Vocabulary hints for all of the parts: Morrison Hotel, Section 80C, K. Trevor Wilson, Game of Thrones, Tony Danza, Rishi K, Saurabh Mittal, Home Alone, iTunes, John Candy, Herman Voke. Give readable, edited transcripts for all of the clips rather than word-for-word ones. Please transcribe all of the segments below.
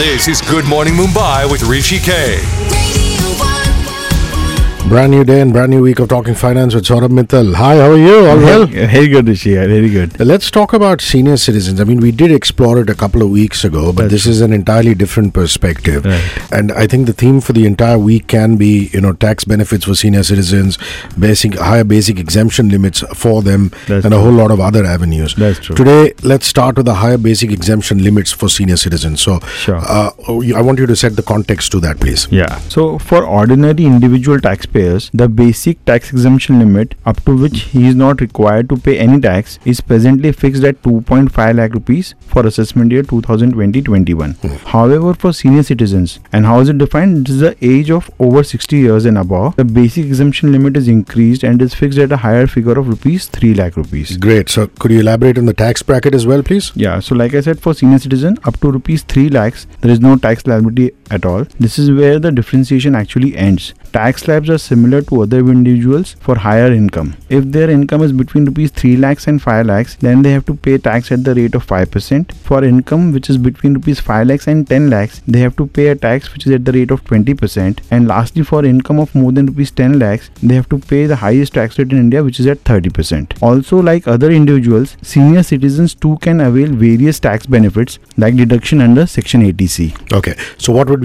This is Good Morning Mumbai with Rishi K. Brand new day and brand new week of Talking Finance with Saurabh Mittal. Hi, how are you? All well? Very good, Rishi. Very good. Let's talk about senior citizens. I mean, we did explore it a couple of weeks ago, but this is an entirely different perspective. Right. And I think the theme for the entire week can be, you know, tax benefits for senior citizens, higher basic exemption limits for them, a whole lot of other avenues. That's true. Today, let's start with the higher basic exemption limits for senior citizens. So, I want you to set the context to that, please. Yeah. So, for ordinary individual taxpayers, the basic tax exemption limit up to which he is not required to pay any tax is presently fixed at 2.5 lakh rupees for assessment year 2020-21. However, for senior citizens, and how is it defined? This is the age of over 60 years and above. The basic exemption limit is increased and is fixed at a higher figure of ₹3 lakh. Great. So, could you elaborate on the tax bracket as well, please? Yeah. So, like I said, for senior citizen up to ₹3 lakhs, there is no tax liability at all. This is where the differentiation actually ends. Tax slabs are similar to other individuals for higher income. If their income is between ₹3 lakhs and ₹5 lakhs, then they have to pay tax at the rate of 5%. For income which is between ₹5 lakhs and ₹10 lakhs, they have to pay a tax which is at the rate of 20%. And lastly, for income of more than ₹10 lakhs, they have to pay the highest tax rate in India, which is at 30%. Also, like other individuals, senior citizens too can avail various tax benefits like deduction under Section 80C. Okay, so what would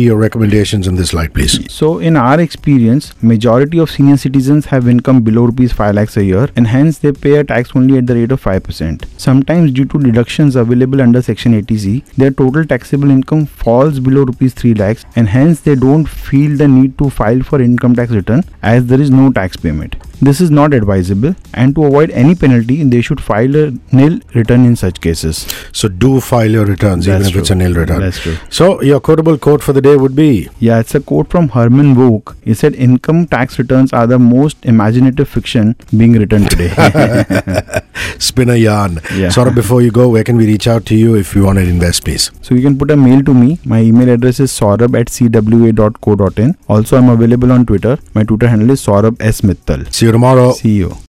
be your recommendations in this light, please? So, in our experience, majority of senior citizens have income below ₹5 lakhs a year, and hence they pay a tax only at the rate of 5%. Sometimes, due to deductions available under Section 80C, their total taxable income falls below ₹3 lakhs, and hence they don't feel the need to file for income tax return as there is no tax payment. This is not advisable, and to avoid any penalty, they should file a nil return in such cases. So, do file your returns even if it's a nil return. That's true. So, your quotable quote for the day would be? Yeah, it's a quote from Herman Voke. He said, "Income tax returns are the most imaginative fiction being written today." Spin a yarn. Yeah. Saurabh, before you go, where can we reach out to you if you want to invest, please? So, you can put a mail to me. My email address is saurabh@cwa.co.in. Also, I'm available on Twitter. My Twitter handle is Saurabh S. Mittal. See you tomorrow. See you.